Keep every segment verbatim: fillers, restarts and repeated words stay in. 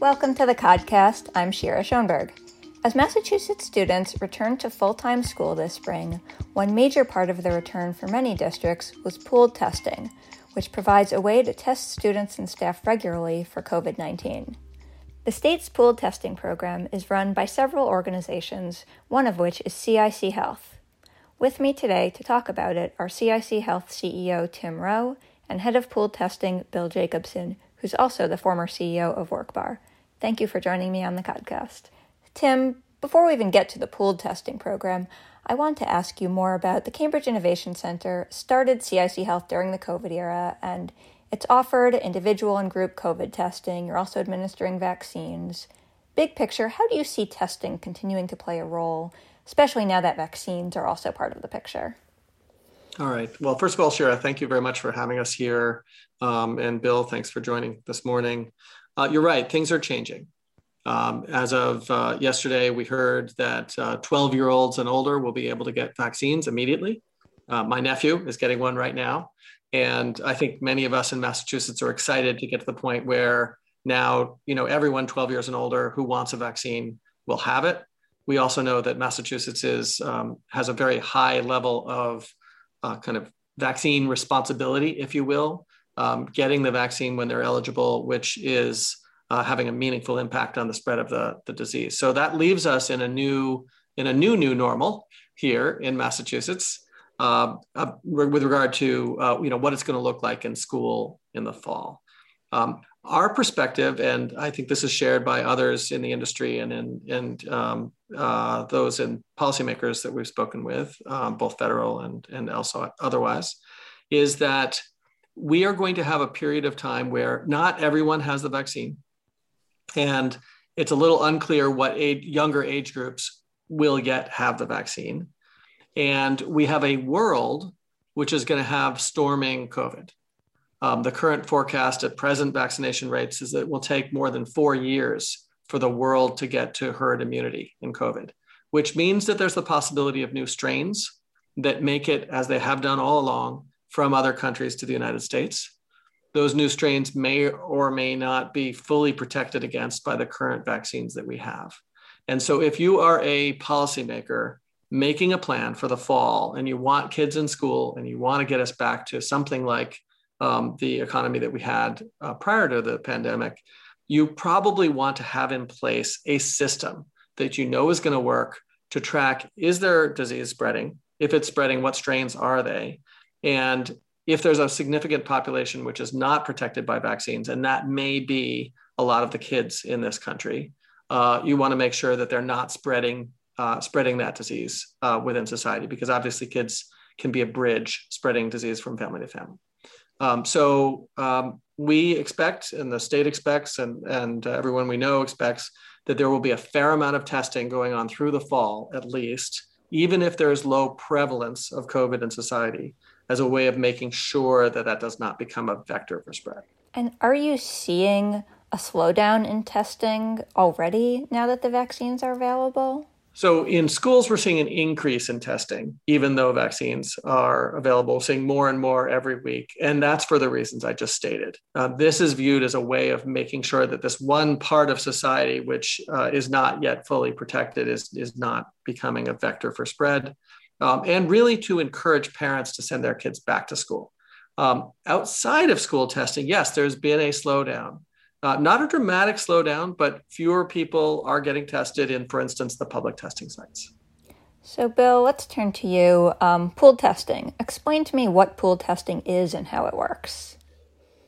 Welcome to the podcast. I'm Shira Schoenberg. As Massachusetts students returned to full-time school this spring, one major part of the return for many districts was pooled testing, which provides a way to test students and staff regularly for covid nineteen. The state's pooled testing program is run by several organizations, one of which is C I C Health. With me today to talk about it are C I C Health C E O Tim Rowe and Head of Pooled Testing Bill Jacobson, who's also the former C E O of Workbar. Thank you for joining me on the podcast. Tim, before we even get to the pooled testing program, I want to ask you more about the Cambridge Innovation Center, started C I C Health during the COVID era, and it's offered individual and group COVID testing. You're also administering vaccines. Big picture, how do you see testing continuing to play a role, especially now that vaccines are also part of the picture? All right. Well, first of all, Shira, thank you very much for having us here. Um, and Bill, thanks for joining this morning. Uh, you're right, things are changing. Um, as of uh, yesterday, we heard that uh, twelve-year-olds and older will be able to get vaccines immediately. Uh, my nephew is getting one right now. And I think many of us in Massachusetts are excited to get to the point where now, you know, everyone twelve years and older who wants a vaccine will have it. We also know that Massachusetts is um, has a very high level of uh, kind of vaccine responsibility, if you will, um, getting the vaccine when they're eligible, which is Uh, having a meaningful impact on the spread of the, the disease. So that leaves us in a new in a new new normal here in Massachusetts uh, uh, with regard to uh, you know what it's going to look like in school in the fall. Um, our perspective, and I think this is shared by others in the industry and in and um, uh, those in policymakers that we've spoken with, um, both federal and and also otherwise, is that we are going to have a period of time where not everyone has the vaccine. And it's a little unclear what age, younger age groups will yet have the vaccine. And we have a world which is going to have storming COVID. Um, the current forecast at present vaccination rates is that it will take more than four years for the world to get to herd immunity in COVID, which means that there's the possibility of new strains that make it, as they have done all along, from other countries to the United States. Those new strains may or may not be fully protected against by the current vaccines that we have. And so if you are a policymaker making a plan for the fall and you want kids in school and you want to get us back to something like um, the economy that we had uh, prior to the pandemic, you probably want to have in place a system that you know is going to work to track, is there disease spreading? If it's spreading, what strains are they? And if there's a significant population which is not protected by vaccines, and that may be a lot of the kids in this country, uh, you want to make sure that they're not spreading uh, spreading that disease uh, within society, because obviously kids can be a bridge spreading disease from family to family. Um, so um, we expect, and the state expects, and, and everyone we know expects, that there will be a fair amount of testing going on through the fall, at least, even if there's low prevalence of COVID in society, as a way of making sure that that does not become a vector for spread. And are you seeing a slowdown in testing already now that the vaccines are available? So in schools, we're seeing an increase in testing, even though vaccines are available, we're seeing more and more every week. And that's for the reasons I just stated. Uh, this is viewed as a way of making sure that this one part of society, which uh, is not yet fully protected, is, is not becoming a vector for spread. Um, and really to encourage parents to send their kids back to school. Um, outside of school testing, yes, there's been a slowdown. Uh, not a dramatic slowdown, but fewer people are getting tested in, for instance, the public testing sites. So, Bill, let's turn to you. Um, pooled testing. Explain to me what pooled testing is and how it works.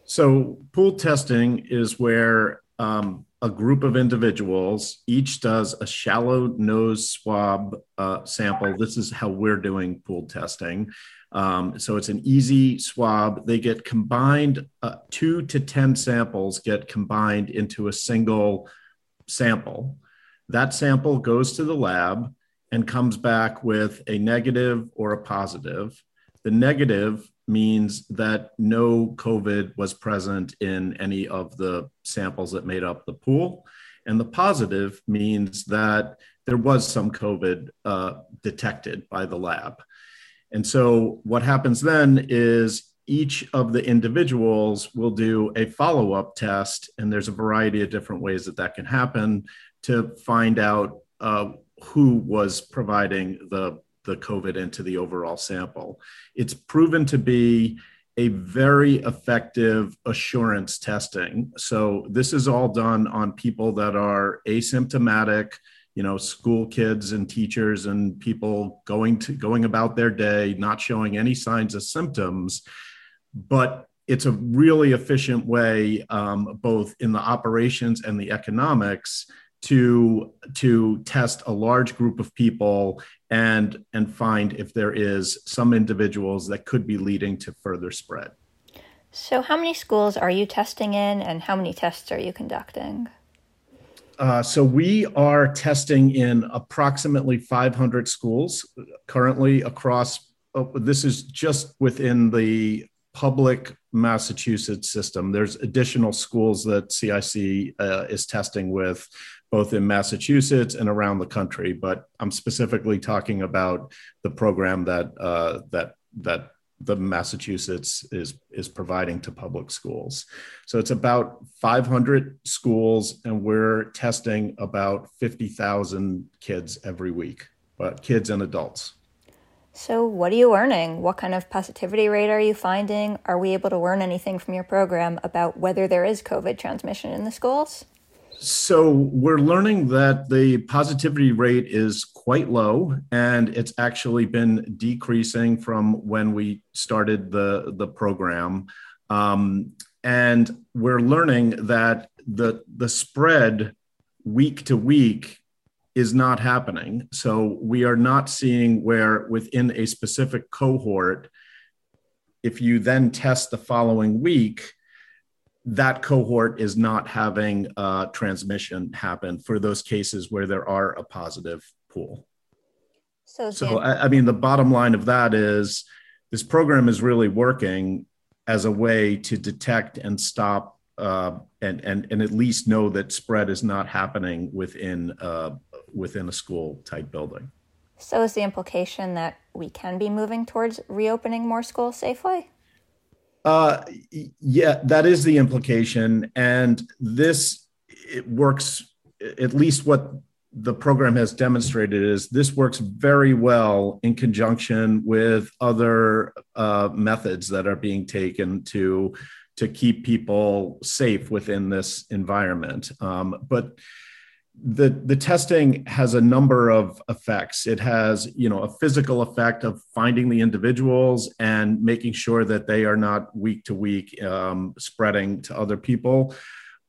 So, pooled testing is where um, a group of individuals, each does a shallow nose swab uh, sample. This is how we're doing pooled testing. Um, so it's an easy swab. They get combined, uh, two to ten samples get combined into a single sample. That sample goes to the lab and comes back with a negative or a positive. The negative means that no COVID was present in any of the samples that made up the pool. And the positive means that there was some COVID uh, detected by the lab. And so what happens then is each of the individuals will do a follow-up test, and there's a variety of different ways that that can happen to find out uh, who was providing the, the COVID into the overall sample. It's proven to be a very effective assurance testing. So this is all done on people that are asymptomatic, you know, school kids and teachers and people going to going about their day, not showing any signs of symptoms. But it's a really efficient way, um, both in the operations and the economics, to to test a large group of people and and find if there is some individuals that could be leading to further spread. So how many schools are you testing in, and how many tests are you conducting? Uh, so we are testing in approximately five hundred schools currently across, uh, this is just within the public Massachusetts system. There's additional schools that C I C uh, is testing with, both in Massachusetts and around the country, but I'm specifically talking about the program that uh, that that the Massachusetts is is providing to public schools. So it's about five hundred schools, and we're testing about fifty thousand kids every week, but kids and adults. So what are you learning? What kind of positivity rate are you finding? Are we able to learn anything from your program about whether there is COVID transmission in the schools? So we're learning that the positivity rate is quite low, and it's actually been decreasing from when we started the, the program. Um, and we're learning that the, the spread week to week is not happening. So we are not seeing where within a specific cohort, if you then test the following week, that cohort is not having uh, transmission happen for those cases where there are a positive pool. So, so I, I mean, the bottom line of that is this program is really working as a way to detect and stop uh, and, and, and at least know that spread is not happening within uh, within a school type building. So is the implication that we can be moving towards reopening more schools safely? Uh, yeah, that is the implication. And this, it works, at least what the program has demonstrated is this works very well in conjunction with other uh, methods that are being taken to, to keep people safe within this environment. Um, but The the testing has a number of effects. It has, you know, a physical effect of finding the individuals and making sure that they are not week to week um, spreading to other people,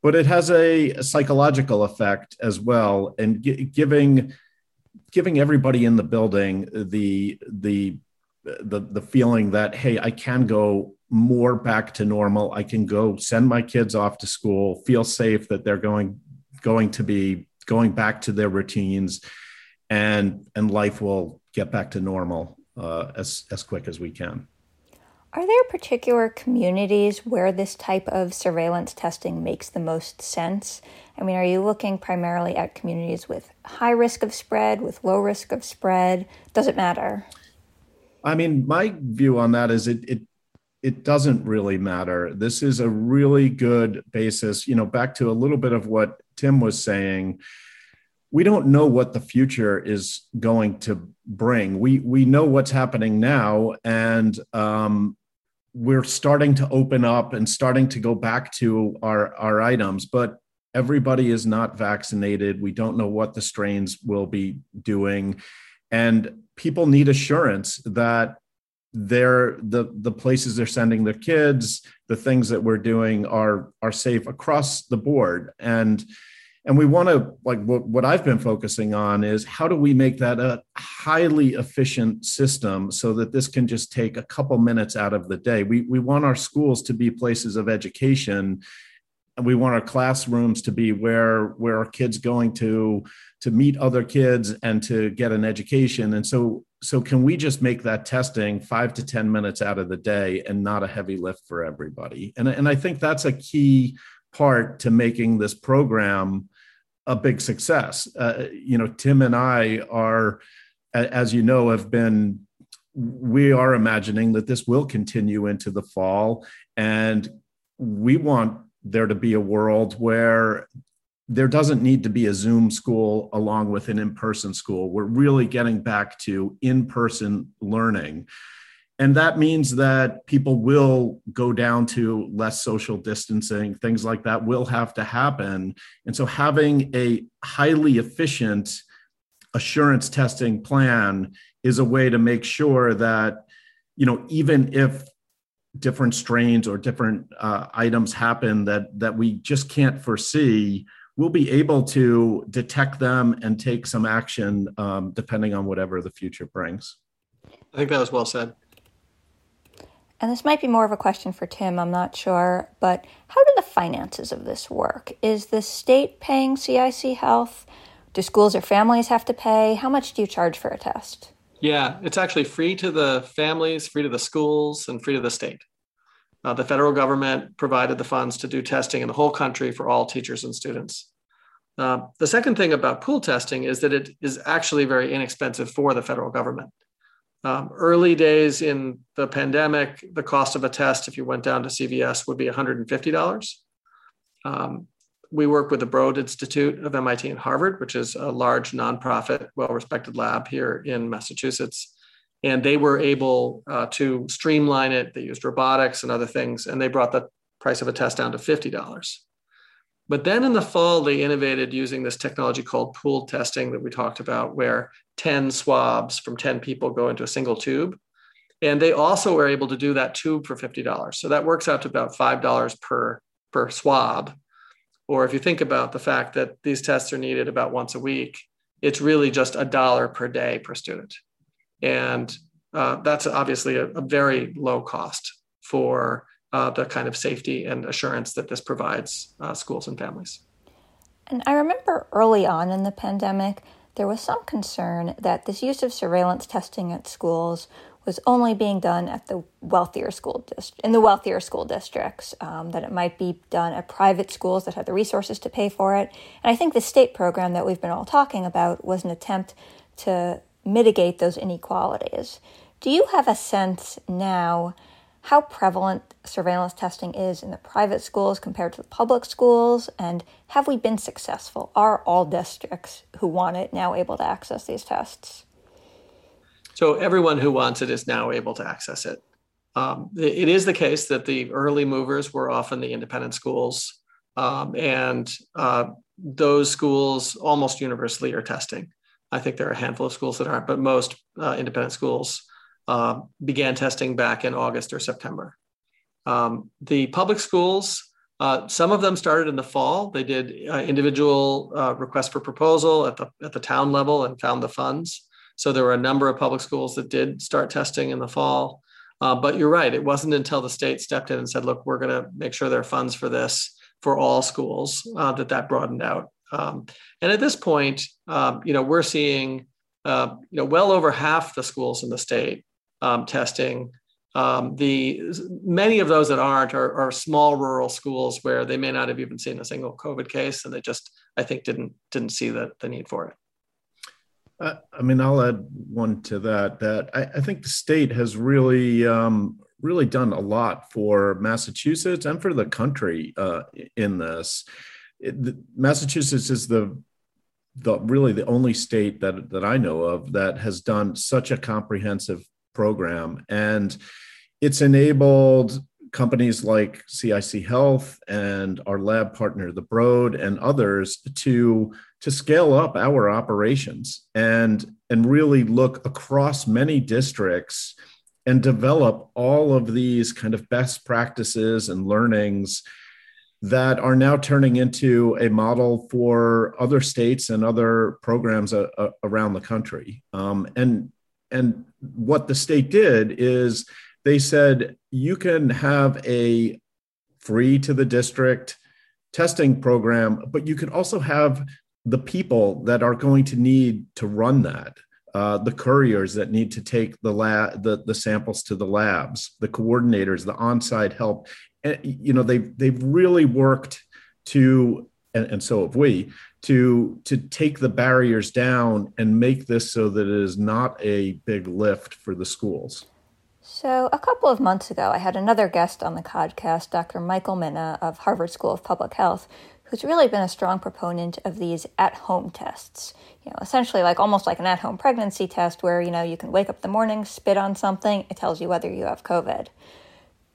but it has a, a psychological effect as well, and gi- giving giving everybody in the building the the the the feeling that, hey, I can go more back to normal. I can go send my kids off to school, feel safe that they're going going to be. going back to their routines, and and life will get back to normal uh, as, as quick as we can. Are there particular communities where this type of surveillance testing makes the most sense? I mean, are you looking primarily at communities with high risk of spread, with low risk of spread? Does it matter? I mean, my view on that is it it It doesn't really matter. This is a really good basis. You know, back to a little bit of what Tim was saying, we don't know what the future is going to bring. We we know what's happening now, and um, we're starting to open up and starting to go back to our, our items, but everybody is not vaccinated. We don't know what the strains will be doing. And people need assurance that They're the the places they're sending their kids, the things that we're doing are are safe across the board, and and we want to, like, what, what I've been focusing on is how do we make that a highly efficient system so that this can just take a couple minutes out of the day. We we want our schools to be places of education, and we want our classrooms to be where where our kids going to to meet other kids and to get an education, and so. So can we just make that testing five to ten minutes out of the day and not a heavy lift for everybody? And, and I think that's a key part to making this program a big success. Uh, you know, Tim and I are, as you know, have been we are imagining that this will continue into the fall, and we want there to be a world where there doesn't need to be a Zoom school along with an in-person school. We're really getting back to in-person learning. And that means that people will go down to less social distancing, things like that will have to happen. And so having a highly efficient assurance testing plan is a way to make sure that, you know, even if different strains or different uh, items happen that, that we just can't foresee, we'll be able to detect them and take some action um, depending on whatever the future brings. I think that was well said. And this might be more of a question for Tim, I'm not sure, but how do the finances of this work? Is the state paying C I C Health? Do schools or families have to pay? How much do you charge for a test? Yeah, it's actually free to the families, free to the schools, and free to the state. Uh, the federal government provided the funds to do testing in the whole country for all teachers and students. Uh, the second thing about pool testing is that it is actually very inexpensive for the federal government. Um, early days in the pandemic, the cost of a test, if you went down to C V S, would be one hundred fifty dollars. Um, we work with the Broad Institute of M I T and Harvard, which is a large nonprofit, well-respected lab here in Massachusetts. And they were able uh, to streamline it. They used robotics and other things, and they brought the price of a test down to fifty dollars. But then in the fall, they innovated using this technology called pool testing that we talked about, where ten swabs from ten people go into a single tube. And they also were able to do that tube for fifty dollars. So that works out to about five dollars per, per swab. Or if you think about the fact that these tests are needed about once a week, it's really just a dollar per day per student. And uh, that's obviously a, a very low cost for uh, the kind of safety and assurance that this provides uh, schools and families. And I remember early on in the pandemic, there was some concern that this use of surveillance testing at schools was only being done at the wealthier school dist- in the wealthier school districts, um, that it might be done at private schools that had the resources to pay for it. And I think the state program that we've been all talking about was an attempt to mitigate those inequalities. Do you have a sense now how prevalent surveillance testing is in the private schools compared to the public schools? And have we been successful? Are all districts who want it now able to access these tests? So everyone who wants it is now able to access it. Um, it is the case that the early movers were often the independent schools, um, and uh, those schools almost universally are testing. I think there are a handful of schools that aren't, but most uh, independent schools uh, began testing back in August or September. Um, the public schools, uh, some of them started in the fall. They did uh, individual uh, requests for proposal at the at the town level and found the funds. So there were a number of public schools that did start testing in the fall. Uh, but you're right, it wasn't until the state stepped in and said, look, we're going to make sure there are funds for this for all schools uh, that that broadened out. Um, and at this point, um, you know, we're seeing, uh, you know, well over half the schools in the state um, testing. Um, the many of those that aren't are, are small rural schools where they may not have even seen a single COVID case, and they just, I think, didn't didn't see the, the need for it. Uh, I mean, I'll add one to that, that I, I think the state has really, um, really done a lot for Massachusetts and for the country uh, in this. It, the, Massachusetts is the, the really the only state that, that I know of that has done such a comprehensive program. And it's enabled companies like C I C Health and our lab partner, the Broad, and others to to scale up our operations and, and really look across many districts and develop all of these kind of best practices and learnings that are now turning into a model for other states and other programs a, a, around the country. Um, and, and what the state did is they said, you can have a free to the district testing program, but you can also have the people that are going to need to run that, uh, the couriers that need to take the, lab, the the samples to the labs, the coordinators, the on-site help. And, you know, they've, they've really worked to, and, and so have we, to to take the barriers down and make this so that it is not a big lift for the schools? So a couple of months ago, I had another guest on the podcast, Doctor Michael Minna of Harvard School of Public Health, who's really been a strong proponent of these at-home tests. You know, essentially like almost like an at-home pregnancy test where, you know, you can wake up in the morning, spit on something, it tells you whether you have COVID.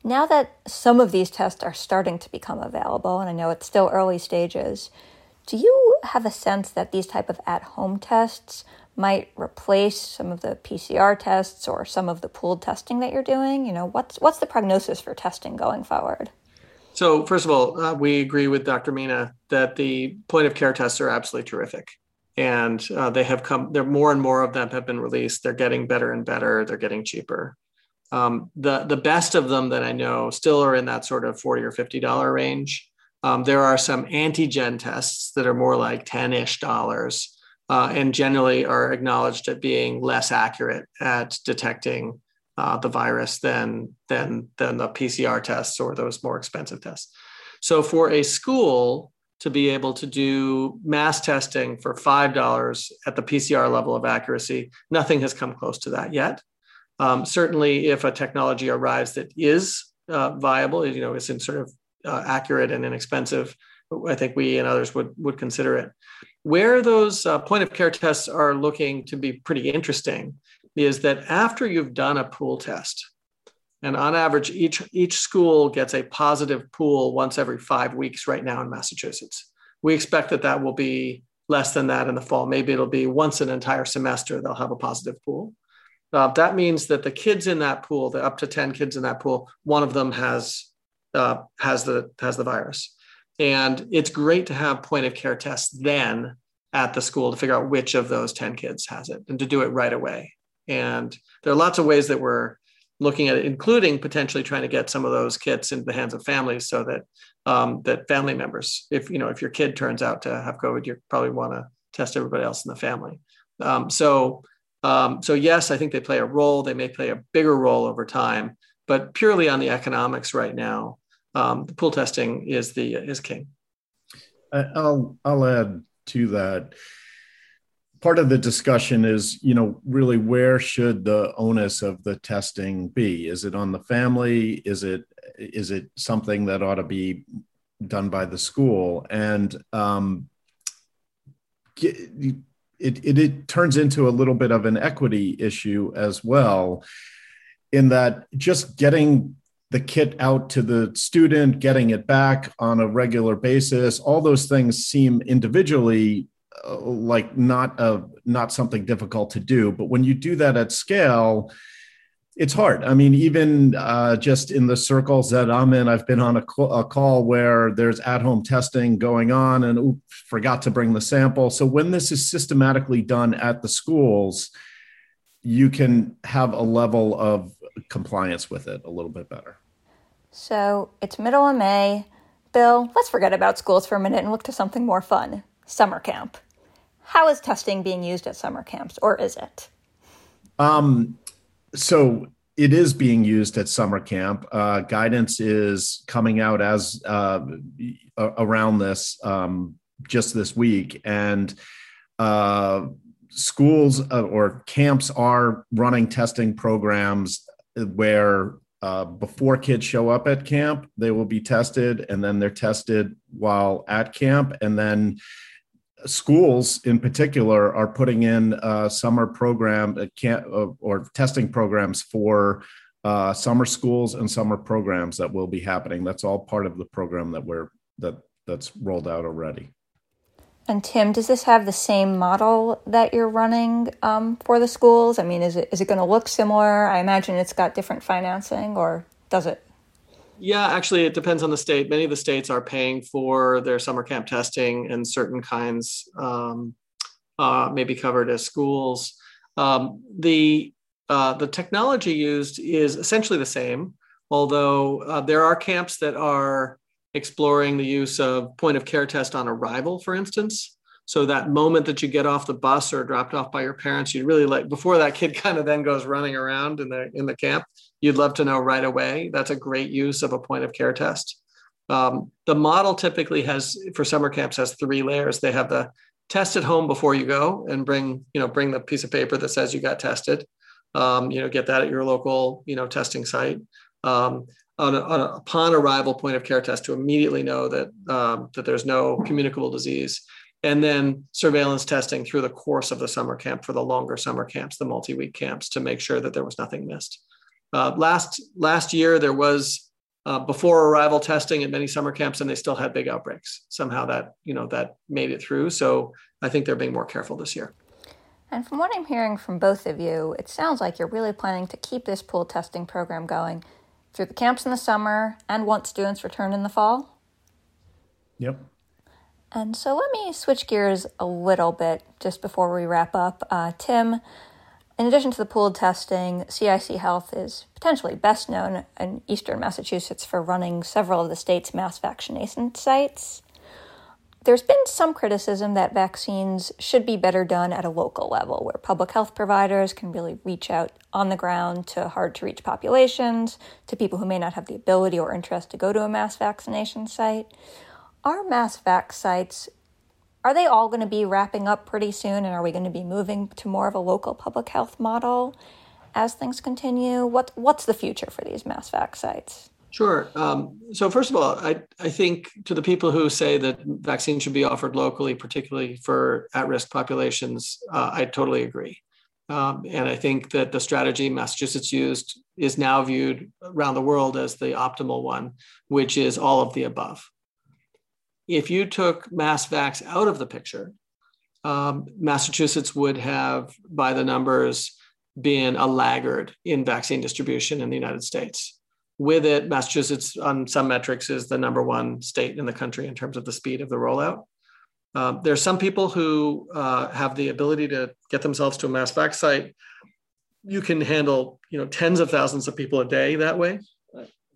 Now that some of these tests are starting to become available, and I know it's still early stages, do you have a sense that these type of at-home tests might replace some of the P C R tests or some of the pooled testing that you're doing? You know, what's what's the prognosis for testing going forward? So first of all, uh, we agree with Doctor Minna that the point of care tests are absolutely terrific. And uh, they have come, there more and more of them have been released. They're getting better and better. They're getting cheaper. Um, the, the best of them that I know still are in that sort of forty or fifty dollars range. Um, there are some antigen tests that are more like ten-ish dollars uh, and generally are acknowledged at being less accurate at detecting uh, the virus than, than, than the P C R tests or those more expensive tests. So for a school to be able to do mass testing for five dollars at the P C R level of accuracy, nothing has come close to that yet. Um, certainly if a technology arrives that is uh, viable, you know, is in sort of Uh, accurate and inexpensive, I think we and others would would consider it. Where those uh, point of care tests are looking to be pretty interesting is that after you've done a pool test, and on average, each each school gets a positive pool once every five weeks right now in Massachusetts. We expect that that will be less than that in the fall. Maybe it'll be once an entire semester, they'll have a positive pool. Uh, that means that the kids in that pool, the up to ten kids in that pool, one of them has Uh, has the has the virus. And it's great to have point of care tests then at the school to figure out which of those ten kids has it and to do it right away. And there are lots of ways that we're looking at it, including potentially trying to get some of those kits into the hands of families so that um, that family members, if you know, if your kid turns out to have COVID, you probably want to test everybody else in the family. Um, so um, so yes, I think they play a role. They may play a bigger role over time, but purely on the economics right now, um, the pool testing is the is king. I'll I'll add to that. Part of the discussion is, you know, really where should the onus of the testing be? Is it on the family? Is it is it something that ought to be done by the school? And um, it it it turns into a little bit of an equity issue as well, in that just getting the kit out to the student, getting it back on a regular basis, all those things seem individually uh, like not a, not something difficult to do. But when you do that at scale, it's hard. I mean, even uh, just in the circles that I'm in, I've been on a, co- a call where there's at-home testing going on and oops, forgot to bring the sample. So when this is systematically done at the schools, you can have a level of compliance with it a little bit better. So it's middle of May. Bill, let's forget about schools for a minute and look to something more fun, summer camp. How is testing being used at summer camps, or is it? Um, so it is being used at summer camp. Uh, guidance is coming out as uh, around this um, just this week. And uh, schools uh, or camps are running testing programs where uh, before kids show up at camp, they will be tested, and then they're tested while at camp. And then schools in particular are putting in uh, summer program uh, camp, uh, or testing programs for uh, summer schools and summer programs that will be happening. That's all part of the program that we're that that's rolled out already. And Tim, does this have the same model that you're running um, for the schools? I mean, is it is it going to look similar? I imagine it's got different financing, or does it? Yeah, actually, it depends on the state. Many of the states are paying for their summer camp testing, and certain kinds um, uh, may be covered as schools. Um, the uh, the technology used is essentially the same, although uh, there are camps that are exploring the use of point of care test on arrival, for instance. So that moment that you get off the bus or dropped off by your parents, you'd really like, before that kid kind of then goes running around in the in the camp, you'd love to know right away. That's a great use of a point of care test. Um, the model typically has, for summer camps, has three layers. They have the test at home before you go, and bring, you know, bring the piece of paper that says you got tested. Um, you know, get that at your local, you know, testing site. Um, on a, on a, upon arrival, point of care test to immediately know that um, that there's no communicable disease, and then surveillance testing through the course of the summer camp for the longer summer camps, the multi-week camps, to make sure that there was nothing missed. Uh, last last year, there was uh, before arrival testing at many summer camps, and they still had big outbreaks. Somehow that, you know, that made it through. So I think they're being more careful this year. And from what I'm hearing from both of you, it sounds like you're really planning to keep this pool testing program going through the camps in the summer and once students return in the fall. Yep. And so let me switch gears a little bit just before we wrap up. Uh, Tim, in addition to the pooled testing, C I C Health is potentially best known in eastern Massachusetts for running several of the state's mass vaccination sites. There's been some criticism that vaccines should be better done at a local level, where public health providers can really reach out on the ground to hard-to-reach populations, to people who may not have the ability or interest to go to a mass vaccination site. Our mass vac sites, are they all going to be wrapping up pretty soon, and are we going to be moving to more of a local public health model as things continue? What What's the future for these mass vac sites? Sure. Um, so first of all, I, I think to the people who say that vaccines should be offered locally, particularly for at-risk populations, uh, I totally agree. Um, and I think that the strategy Massachusetts used is now viewed around the world as the optimal one, which is all of the above. If you took mass vax out of the picture, um, Massachusetts would have, by the numbers, been a laggard in vaccine distribution in the United States. With it, Massachusetts, on some metrics, is the number one state in the country in terms of the speed of the rollout. Um, there are some people who uh, have the ability to get themselves to a mass vax site. You can handle, you know, tens of thousands of people a day that way.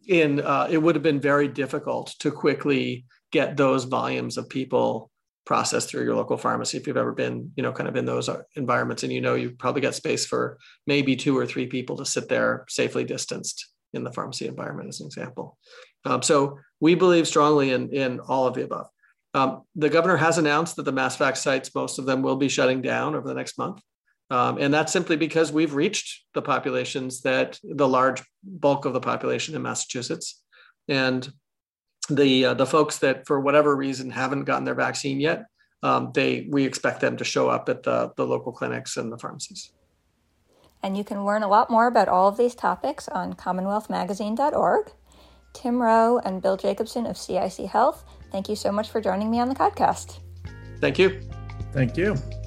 And uh, it would have been very difficult to quickly get those volumes of people processed through your local pharmacy. If you've ever been, you know, kind of in those environments, and you know, you've probably got space for maybe two or three people to sit there safely distanced in the pharmacy environment, as an example. Um, so we believe strongly in, in all of the above. Um, the governor has announced that the mass vax sites, most of them will be shutting down over the next month. Um, and that's simply because we've reached the populations that the large bulk of the population in Massachusetts. And The uh, the folks that, for whatever reason, haven't gotten their vaccine yet, um, they we expect them to show up at the, the local clinics and the pharmacies. And you can learn a lot more about all of these topics on Commonwealth Magazine dot org. Tim Rowe and Bill Jacobson of C I C Health, thank you so much for joining me on the podcast. Thank you. Thank you.